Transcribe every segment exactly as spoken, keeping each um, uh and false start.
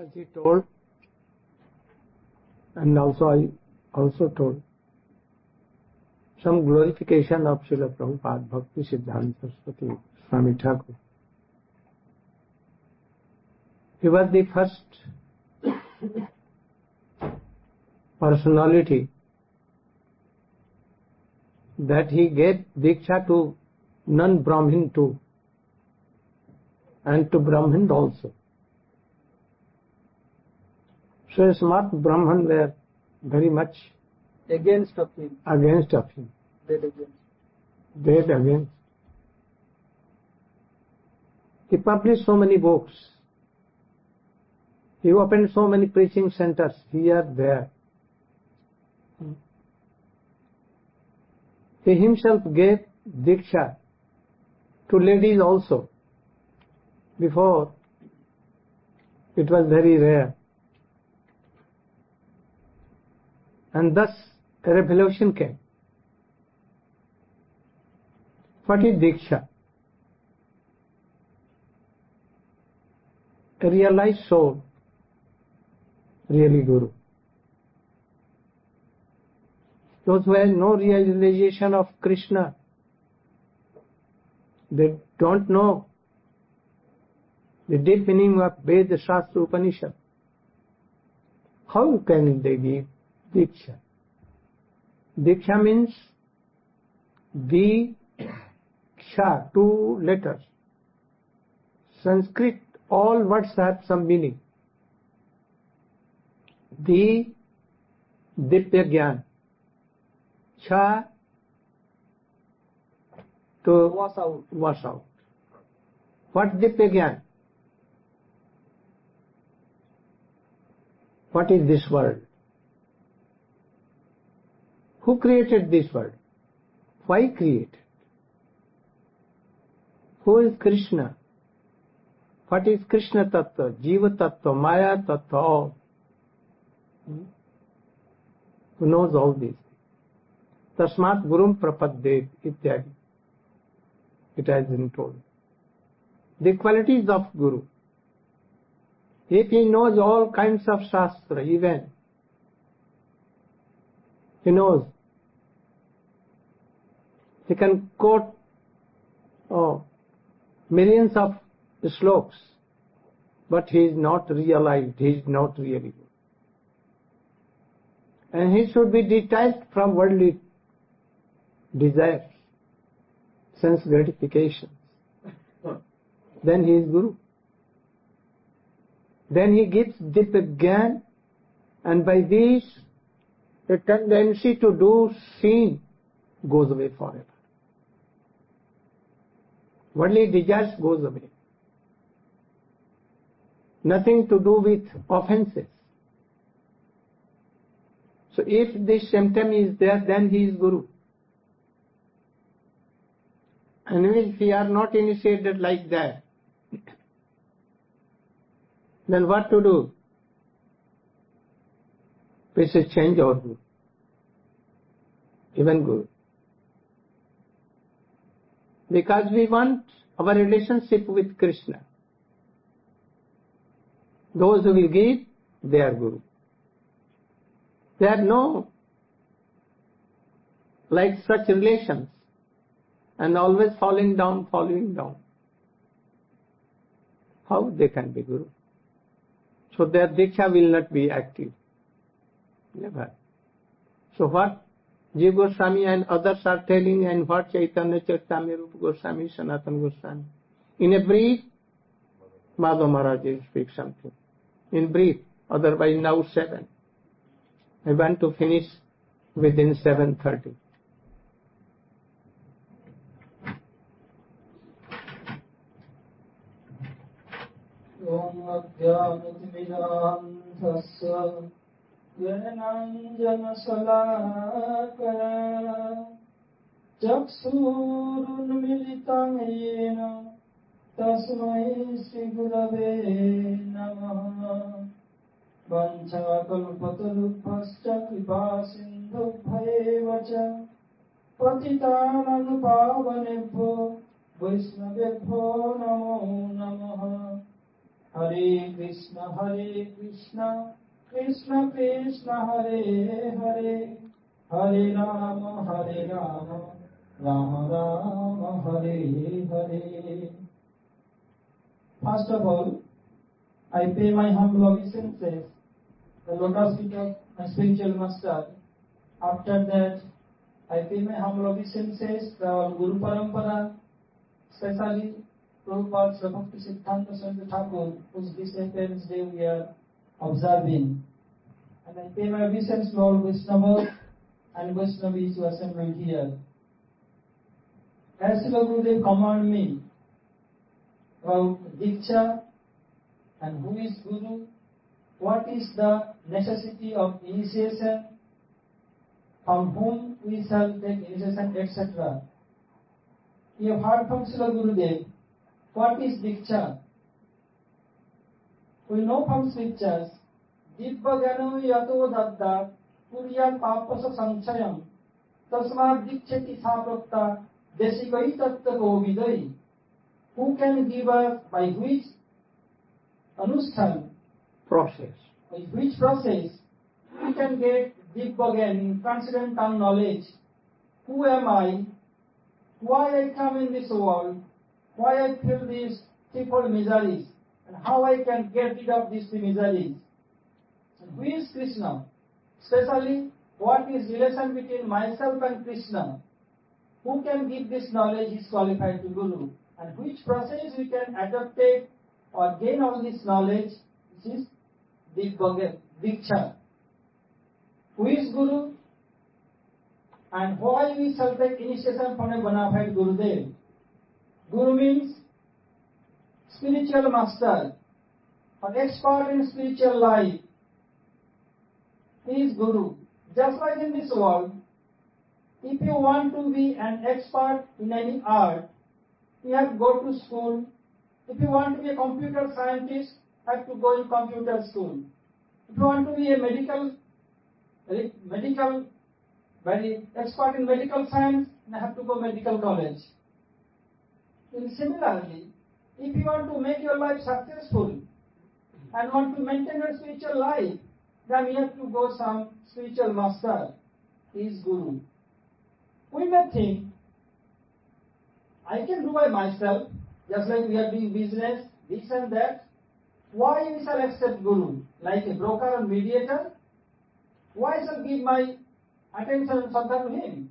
as he told, and also I also told some glorification of Srila Prabhupada, Bhaktisiddhanta Saraswati Swami Thakur. He was the first personality that he gave Diksha to non-Brahmin too, and to Brahmin also. So smart Brahmin were very much against of him. Against of him. Dead against. Dead against. He published so many books. He opened so many preaching centers here, there. He himself gave Diksha to ladies also. Before, it was very rare. And thus, a revelation came. What is Diksha? A realized soul, really Guru. Those who have no realization of Krishna, they don't know the deep meaning of Veda, Shastra, Upanishad. How can they give Diksha? Diksha means Diksha, two letters. Sanskrit, all words have some meaning. Di, Dipya Gyan. Cha, to wash out. Wash out. What Dipya Gyan? What is this world? Who created this world? Why created? Who is Krishna? What is Krishna Tattva, Jiva Tattva, Maya Tattva, all? Hmm? Who knows all these? Tasmat Gurum Prapadde Ityadi. It has been told. The qualities of Guru. If he knows all kinds of Shastra, even, he knows. He can quote oh, millions of slokas, but he is not realized, he is not really good. And he should be detached from worldly desires, sense gratifications. Then he is Guru. Then he gives Dipya Gyan, and by this, the tendency to do sin goes away forever. Worldly desires goes away. Nothing to do with offenses. So if this symptom is there, then he is Guru. And if we are not initiated like that, then what to do? We should change our Guru, even Guru. Because we want our relationship with Krishna. Those who will give, they are Guru. They have no like such relations and always falling down, falling down. How they can be Guru? So their Diksha will not be active. Never. So what Jiva Goswami and others are telling, and what Chaitanya, Chaitanya, Rupa Goswami, Sanatana Goswami. In a brief, Madhava Maharaja speaks something. In brief, otherwise now seven. I want to finish within seven thirty. Om Yananjana Salakaya Jaksurun Militam Yena Tasmai Shri Gurave Namaha Vanchakalpatarubhascha Kripasindubhaivacha Patitanam Pavanebho Vaishnavebho Namo Namaha Hare Krishna, Hare Krishna, Krishna Krishna, Hare Hare, Hare Rama, Hare Rama, Rama Rama, Hare Hare. First of all, I pay my humble obeisances, the lotus feet of my spiritual master. After that, I pay my humble obeisances, the Guru Parampara, especially Prabhupada Srila Bhaktisiddhanta Saraswati Thakur, whose disciples day we are observing. And I pay my obeisance to all Vaishnavas and Vaishnavis who assembled here. As Srila Gurudev commanded me about Diksha and who is Guru, what is the necessity of initiation, from whom we shall take initiation, et cetera. You have heard from Srila Gurudev. What is Diksha? We know from scriptures, Dibba Gyanam Yato Daddat Puriya Papasa Sanchayam Tasmad Dikshati Saprakta Desikai Tatta Govidai. Who can give us by which Anushthan? Process. By which process we can get Dibba Gyan, transcendental knowledge. Who am I? Why I come in this world? Why I feel these threefold miseries? And how I can get rid of these three miseries? And who is Krishna? Especially, what is relation between myself and Krishna? Who can give this knowledge is qualified to Guru. And which process we can adopt it or gain all this knowledge, which is Diksha. Who is Guru? And why we shall take initiation from a bona fide Gurudev? Guru means spiritual master or expert in spiritual life. He is Guru. Just like in this world, if you want to be an expert in any art, you have to go to school. If you want to be a computer scientist, you have to go in computer school. If you want to be a medical, medical, very expert in medical science, you have to go medical college. And similarly, if you want to make your life successful and want to maintain your spiritual life, then you have to go some spiritual master. He is Guru. We may think, I can do by myself, just like we are doing business, this and that. Why we shall accept Guru? Like a broker or mediator? Why shall I give my attention and sadhana to him?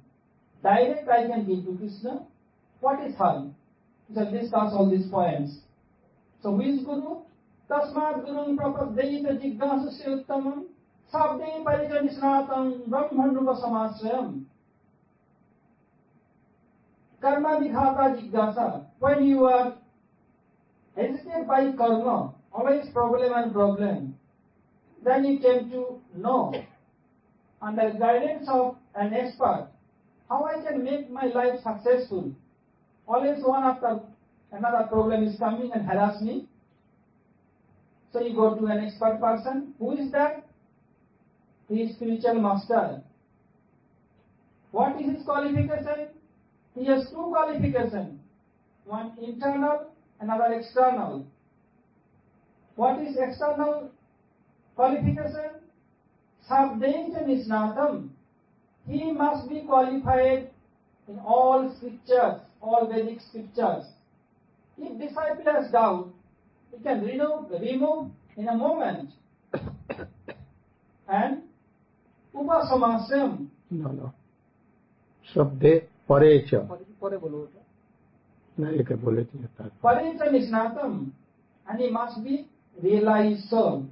Direct I can give to Krishna. What is harm? We shall discuss all these points. So who is Guru? Tasmat Gurun prapadyayita jignasusya uttamam sabde parika nishnatam brahman rupa samasrayam karma vighata jignasa. When you are hesitant by karma, always problem and problem, then you came to know, under guidance of an expert, how I can make my life successful. Always one after another problem is coming and harass me. So you go to an expert person. Who is that? He is spiritual master. What is his qualification? He has two qualifications, one internal, another external. What is external qualification? Sabdencha Nishnatam. He must be qualified in all scriptures, all Vedic scriptures. If disciple has doubt, he can remove, remove in a moment. And Upasamasam. No, no. Sabde. Parecha. Parecha Nishnatam. And he must be realized so.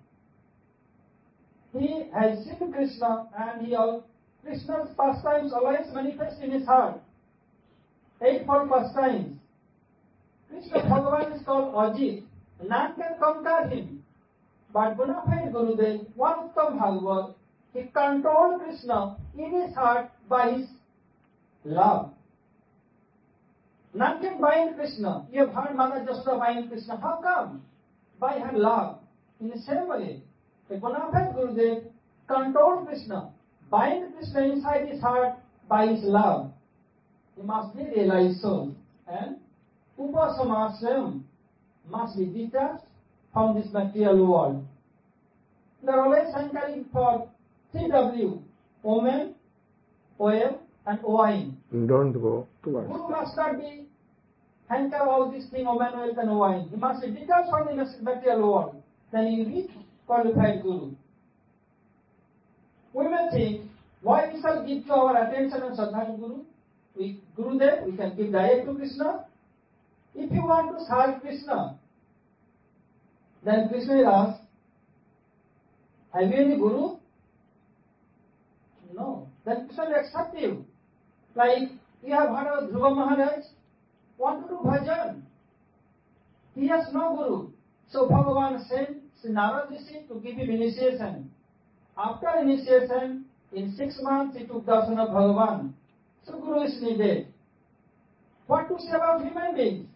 He has seen Krishna and he all Krishna's pastimes always manifest in his heart. Eightfold pastimes. Krishna Bhagavan is called Ajit. None can conquer him. But Gunapaya Gurudev, one Uttam Bhagavat, he controlled Krishna in his heart by his love. None can bind Krishna. You have heard Mother Jasura bind Krishna. How come? By her love. In the same way, the Gunapet Gurudev controlled Krishna, bind Krishna inside his heart by his love. He must be realized so. And Upasamasrayam must be detached from this material world. The Roman Sankarin for T W, Omen, O M and O I N. Don't go towards. Guru must not be handcuffed all this thing, Omen, wealth and O I N. He must be detached from the material world. Then he will be qualified Guru. We may think, why we shall give to our attention and Sadhana to Guru? We, Guru Dev, we can give direct to Krishna. If you want to serve Krishna, then Krishna will ask, have you any Guru? No. Then Krishna will accept you. Like, you have heard of Dhruva Maharaj, want to do bhajan. He has no Guru. So Bhagavan sent Narottam Rishi to give him initiation. After initiation, in six months he took darshan of Bhagavan. So Guru is needed. What to say about human beings?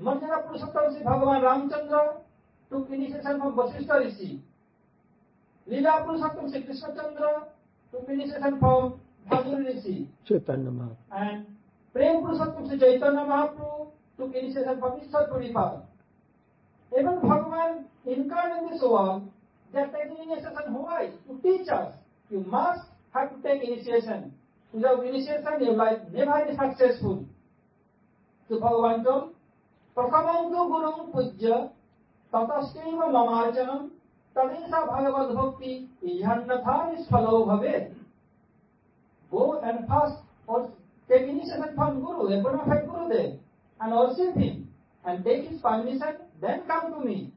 Manjana Purushottam Sri Bhagavan Ramchandra took initiation from Vasishtha Rishi. Leela Purushottam Sri Krishnachandra took initiation from Bhagavad Rishi. Chaitanya Mahaprabhu. And Prem Purushottam Sri Chaitanya Mahaprabhu took initiation from Ishwar Puripada. Even Bhagavan incarnate in this world, they are taking initiation. Why? To teach us. You must have to take initiation. Without initiation, your life never is successful. So Bhagavan told, Prakamantu Guru Pujya Tatastiva Mamarjanam Tadesha Bhagavad Bhakti Yannatharis Phalo Bhave. Go and fast or take initiation from Guru, a bona fide Guru there, and worship him, and take his permission, then come to me.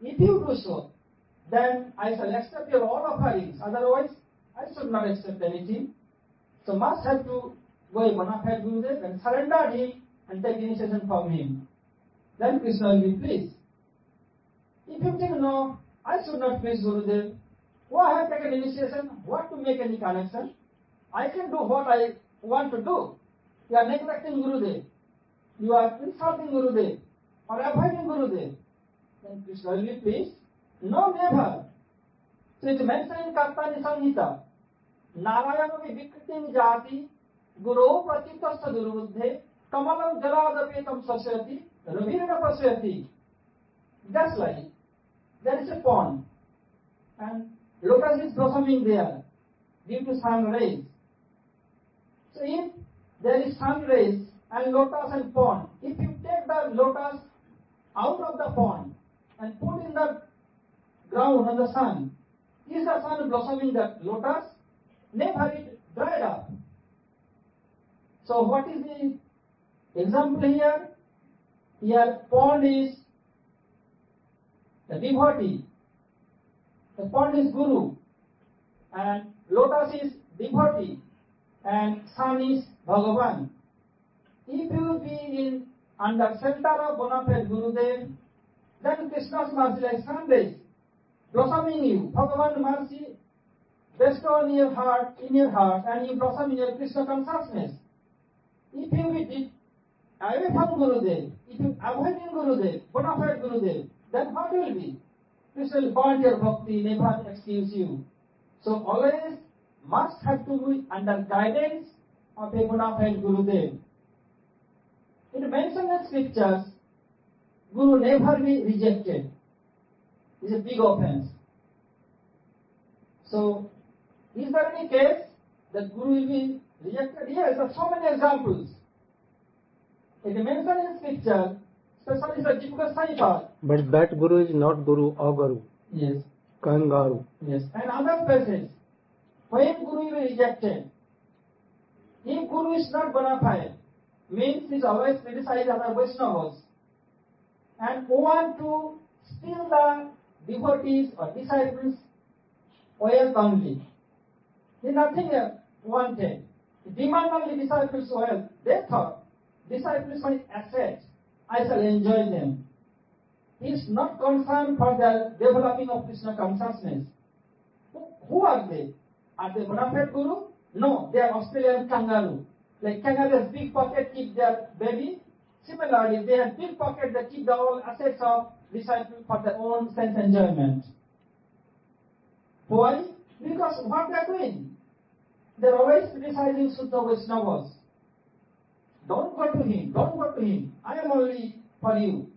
If you do so, then I shall accept your all offerings, otherwise I should not accept anything. So must have to go a bona fide Guru there and surrender him and take initiation from him. Then Krishna will be pleased. If you think, no, I should not please Gurudev, why I have taken initiation, what to make any connection? I can do what I want to do. You are neglecting Gurudev. You are insulting Gurudev or avoiding Gurudev. Then Krishna will be pleased. No, never. So it mentioned in Kartani Samhita, Narayanavi Vikritim Jati, Guru Pratitastha Durubuddhe, Kamalam Jaladapetam Sasyati, Ravirana Pasyati. That's like, there is a pond, and lotus is blossoming there due to sun rays. So if there is sun rays and lotus and pond, if you take the lotus out of the pond and put in the ground on the sun, is the sun blossoming that lotus? Never, it dried up. So what is the example here? Here pond is the devotee, the pond is Guru, and lotus is devotee, and sun is Bhagavan. If you be in under shelter of bona fide Gurudev, then Krishna's mercy like sunrays, blossoming you, Bhagavan mercy bestow in your heart, in your heart, and you blossom in your Krishna consciousness. If you be away from Gurudev, if you avoiding Gurudev, bona fide Gurudev, then what will be? Krishna will point your bhakti, never excuse you. So always must have to be under guidance of a bona fide Gurudev. It mentioned in scriptures, Guru never be rejected. It's a big offense. So, is there any case that Guru will be rejected? Yes, there are so many examples. It mentioned in scripture, especially the Jiva Goswami. But that Guru is not Guru or Guru. Yes. Kangaru. Yes. And other places, when Guru will be rejected, if Guru is not bona fide, means he is always criticized other Vaishnavas and want to steal the devotees or disciples oil only. He nothing else wanted. Demand only disciples oil. They thought disciples are assets. I shall enjoy them. He is not concerned for the developing of Krishna consciousness. Who, who are they? Are they bona fide Guru? No, they are Australian kangaroo. Like kangaroos, big pocket keep their baby. Similarly, they have big pocket that keep the all assets of disciples for their own sense enjoyment. Why? Because what they are doing? They are always criticizing Suddha Vaishnavas. Don't go to him, don't go to him. I am only for you.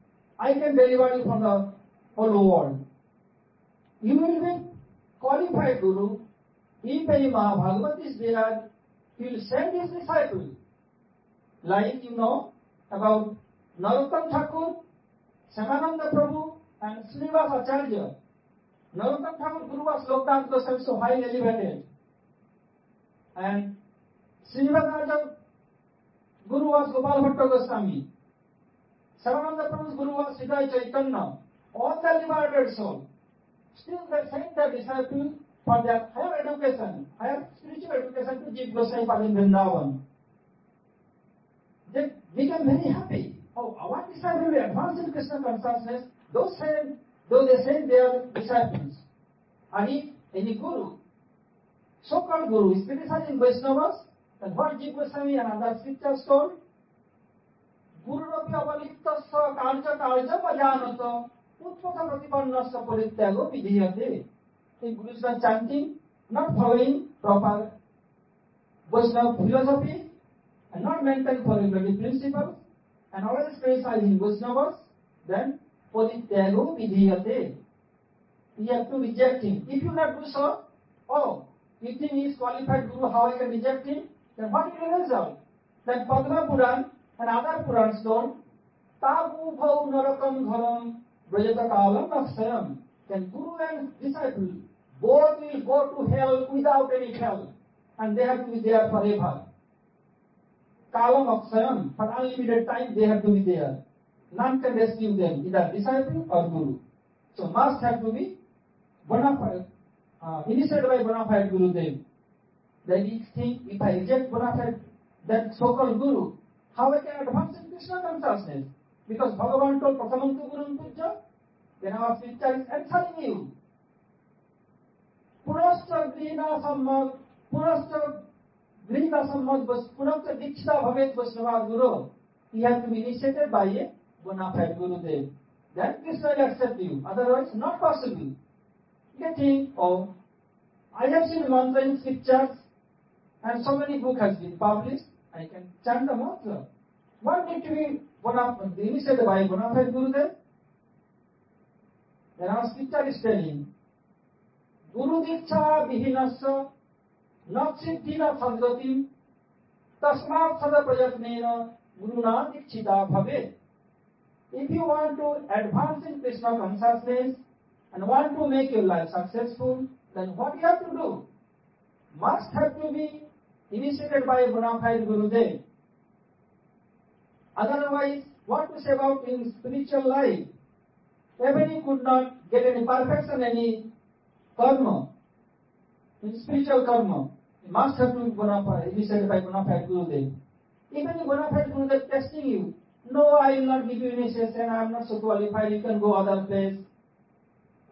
I can deliver you from the whole world. You will be qualified Guru. If any Mahabhagavat is there, he will send his disciple. Like you know about Narottam Thakur, Samananda Prabhu and Srinivas Acharya. Narottam Thakur Guru was Gopal Bhatta Goswami so highly elevated. And Srinivas Acharya Guru was Gopal Bhatta Goswami. Samananda Prabhu's Guru was Siddhaya Chaitanya. All the liberated souls. Still they sent their disciples for their higher education, higher spiritual education to Jiva Goswami in Vrindavan. They became very happy. Oh, our disciples advanced in Krishna consciousness, those same, though they send their disciples. And if any Guru, so-called Guru, is criticizing Vaishnavas, then what Jiva Goswami and other scriptures told? Guru Rapya Valittasya Karja Karja Vajanato Utpata Pratipannasya Parityago Vidhiyate. If Guru is not chanting, not following proper Vaishnava philosophy, and not maintain following principles, and always criticizing Vaishnavas, then Parityago Vidhiyate. You have to reject him. If you not do so, oh, you think he is qualified Guru, how I can reject him? Then what is the result? That Padma Puran and other Purans told, Tapu bhau narakam dharam vrajata kalam aksayam. Then Guru and disciple both will go to hell without any hell, and they have to be there forever. Kalam aksayam, for unlimited time they have to be there. None can rescue them, either disciple or Guru. So must have to be bona fide, uh, initiated by bona fide Guru Dev. That is, think if I reject bona fide that so-called Guru, how I can advance in Krishna consciousness? Because Bhagavan told Pratamantu Gurun Pujya, then our scripture is answering you. Purashtra grina sammad, purashtra grina sammad, purashtra dikshita bhavet Vaishnava Guru. You have to be initiated by a bona fide Guru Dev. Then Krishna will accept you, otherwise not possible. You think, oh, I have seen mantra in scriptures, and so many books has been published, I can chant the mantra. What need to be one of the initiated by bona fide Gurudev? Then our scripture is telling, Guru Diksha Vihinasya Natsiddhina Sadgatim Tasmat Sada Prajatnena Guruna Dikshita Bhavet. If you want to advance in Krishna consciousness and want to make your life successful, then what you have to do? Must have to be initiated by a bona fide Gurudev. Otherwise, what to say about in spiritual life? Even he could not get any perfection, any karma, in spiritual karma, he must have to be bona fide, initiated by bona fide Gurudev. Even the bona fide Gurudev testing you, no, I will not give you initiation, I am not so qualified, you can go other place.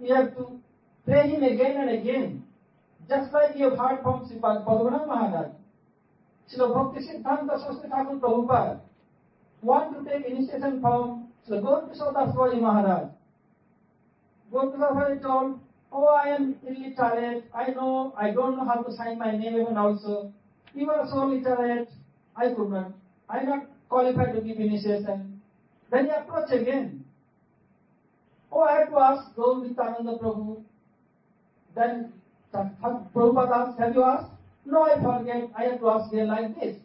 You have to pray him again and again. Just like you have heard from Srila Prabhupada Maharaj, Srila Bhaktisiddhanta Saraswati Thakur Prabhupada want to take initiation from Srila Gauro Sotaswari Maharaj. Gaura Vitananda Prabhu told, oh, I am illiterate, I know, I don't know how to sign my name even also. You are so literate, I could not, I am not qualified to give initiation. Then he approached again. Oh, I had to ask Gaura Vitananda Prabhu. Then Prabhupada asked, have you asked? No, I forget. I have to ask him like this.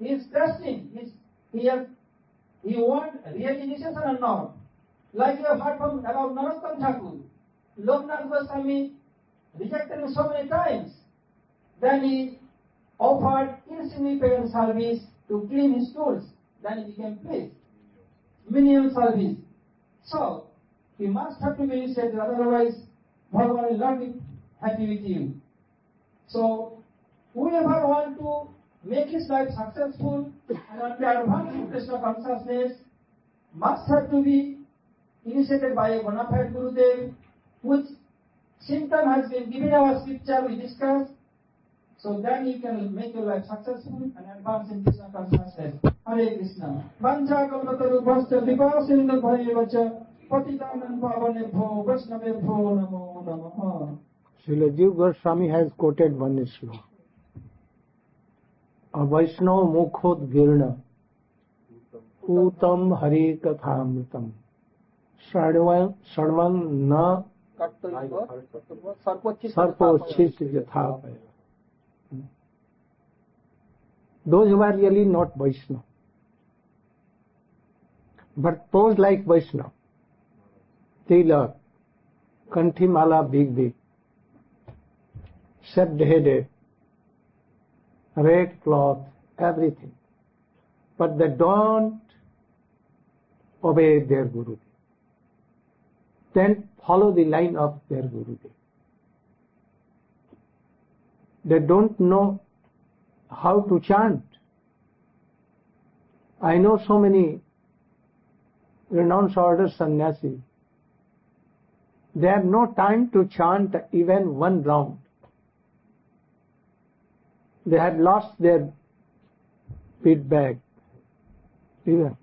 He is testing. He is, he has, he want real initiation or not? Like you have heard from about Narottam Thakur. Loknath Goswami rejected him so many times. Then he offered insignificant service to clean his tools. Then he became pleased. Minimum service. So, he must have to be initiated, otherwise Bhagavan will not be happy with you. So, whoever wants to make his life successful and want to advance in Krishna consciousness must have to be initiated by a bona fide Gurudev, which symptom has been given our scripture we discussed. So then you can make your life successful and advance in Krishna consciousness. Hare Krishna. Vancha kalpatarubhasya vipasindabhayavacha patitanam pavanebho vaishnavebho namo namaha. Srila Jiva Goswami has quoted one shloka. Avaishnava mukhod girna utam hari kathamritam षड्वं न सर्पोच्छिष्ट यथापय. Those who are really not Vaishnava, but those like Vaishnava, Tilak, Kanthimala big big, shaved headed, red cloth, everything, but they don't obey their Gurudev, then follow the line of their Gurudev. They don't know how to chant. I know so many renounced order sannyasis. They have no time to chant even one round. They have lost their feedback even,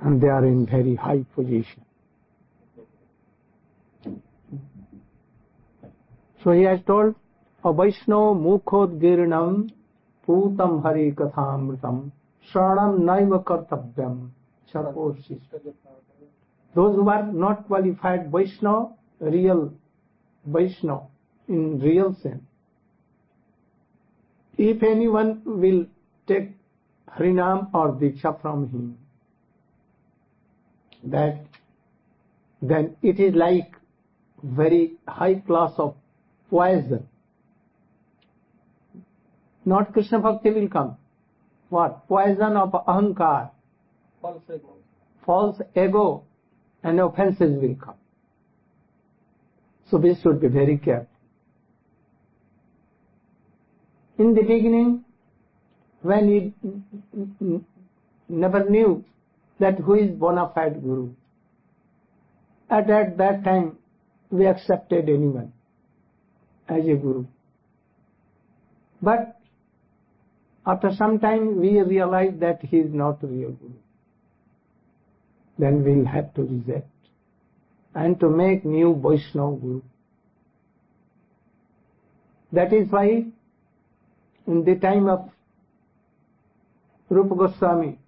and they are in very high position. So he has told, Vaishnava mukhodgiranam putam hari kathamritam shranam naiva kartavyam sarposis. Those who are not qualified Vaishnava, real Vaishnava in real sense, if anyone will take Harinam or Diksha from him, that then it is like very high class of poison. Not Krishna Bhakti will come. What? Poison of Ahankar, false ego, false ego and offenses will come. So we should be very careful. In the beginning, when he never knew that who is bona fide Guru, at, at that time we accepted anyone as a Guru. But after some time we realize that he is not real Guru. Then we will have to reject and to make new Vaishnava Guru. That is why in the time of Rupa Goswami,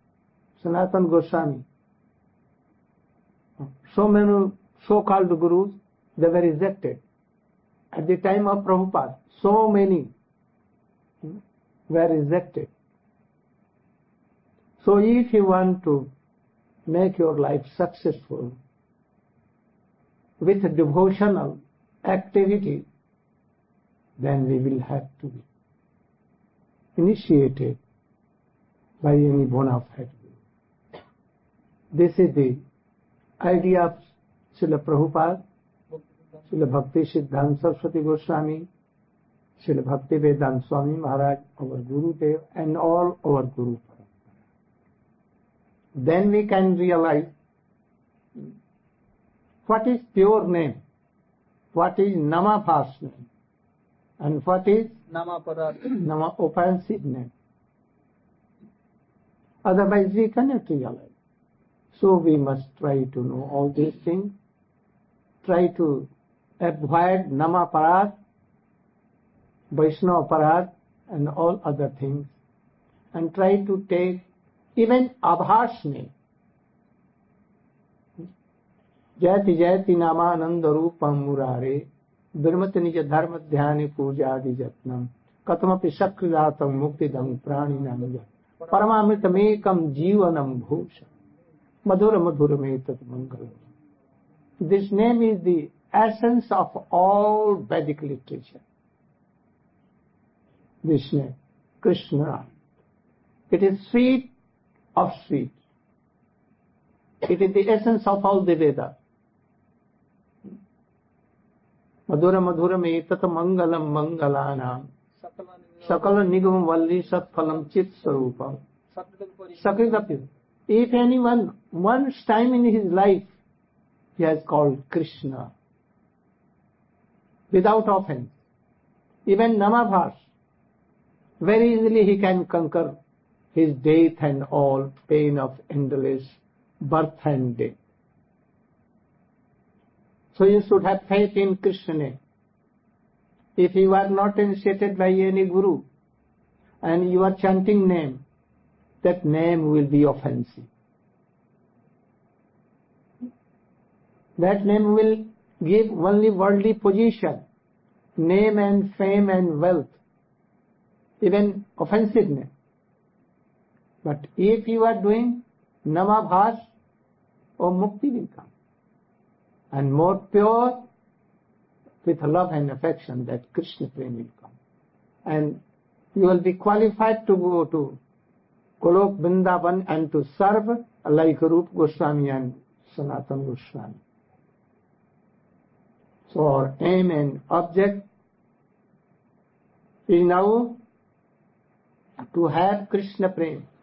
Sanatana Goswami, so many so-called Gurus, they were rejected. At the time of Prabhupada, so many were rejected. So if you want to make your life successful with devotional activity, then we will have to be initiated by any bona fide Guru. This is the idea of Srila Prabhupada, Srila Bhaktisiddhanta Saraswati Goswami, Srila Bhakti Vedanta Swami Maharaj, our Gurudev, and all our Guru. Then we can realize what is pure name, what is Namapast name, and what is Namaparat, Nama offensive name. Otherwise we cannot realize. So we must try to know all these things, try to avoid Namaparat, Vaishnava Parat and all other things, and try to take even Abhash name. Jayati Jayati Namananda Rupam Murare Birmati Nija Dharma Dhyani Puja Adi Jatnam Katamapi Shakridatam Muktidam Praninam Paramamritamekam Jivanam Bhusha Madhura Madhura Metat Mangalam. This name is the essence of all Vedic literature. This name, Krishna, it is sweet of sweet. It is the essence of all the Vedas. Madhura madhura metat mangalam mangalanam sakala nigam valli satphalam chit sarupam sakridapya. If anyone, once time in his life, he has called Krishna without offense, even Namabhas, very easily he can conquer his death and all pain of endless birth and death. So you should have faith in Krishna. If you are not initiated by any Guru and you are chanting name, that name will be offensive. That name will give only worldly position, name and fame and wealth, even offensive name. But if you are doing Namabhas, or Mukti will come. And more pure, with love and affection, that Krishna Prem will come. And you will be qualified to go to Goloka Vrindavan and to serve like Rupa Goswami and Sanatana Goswami. So our aim and object is now to have Krishna Prem,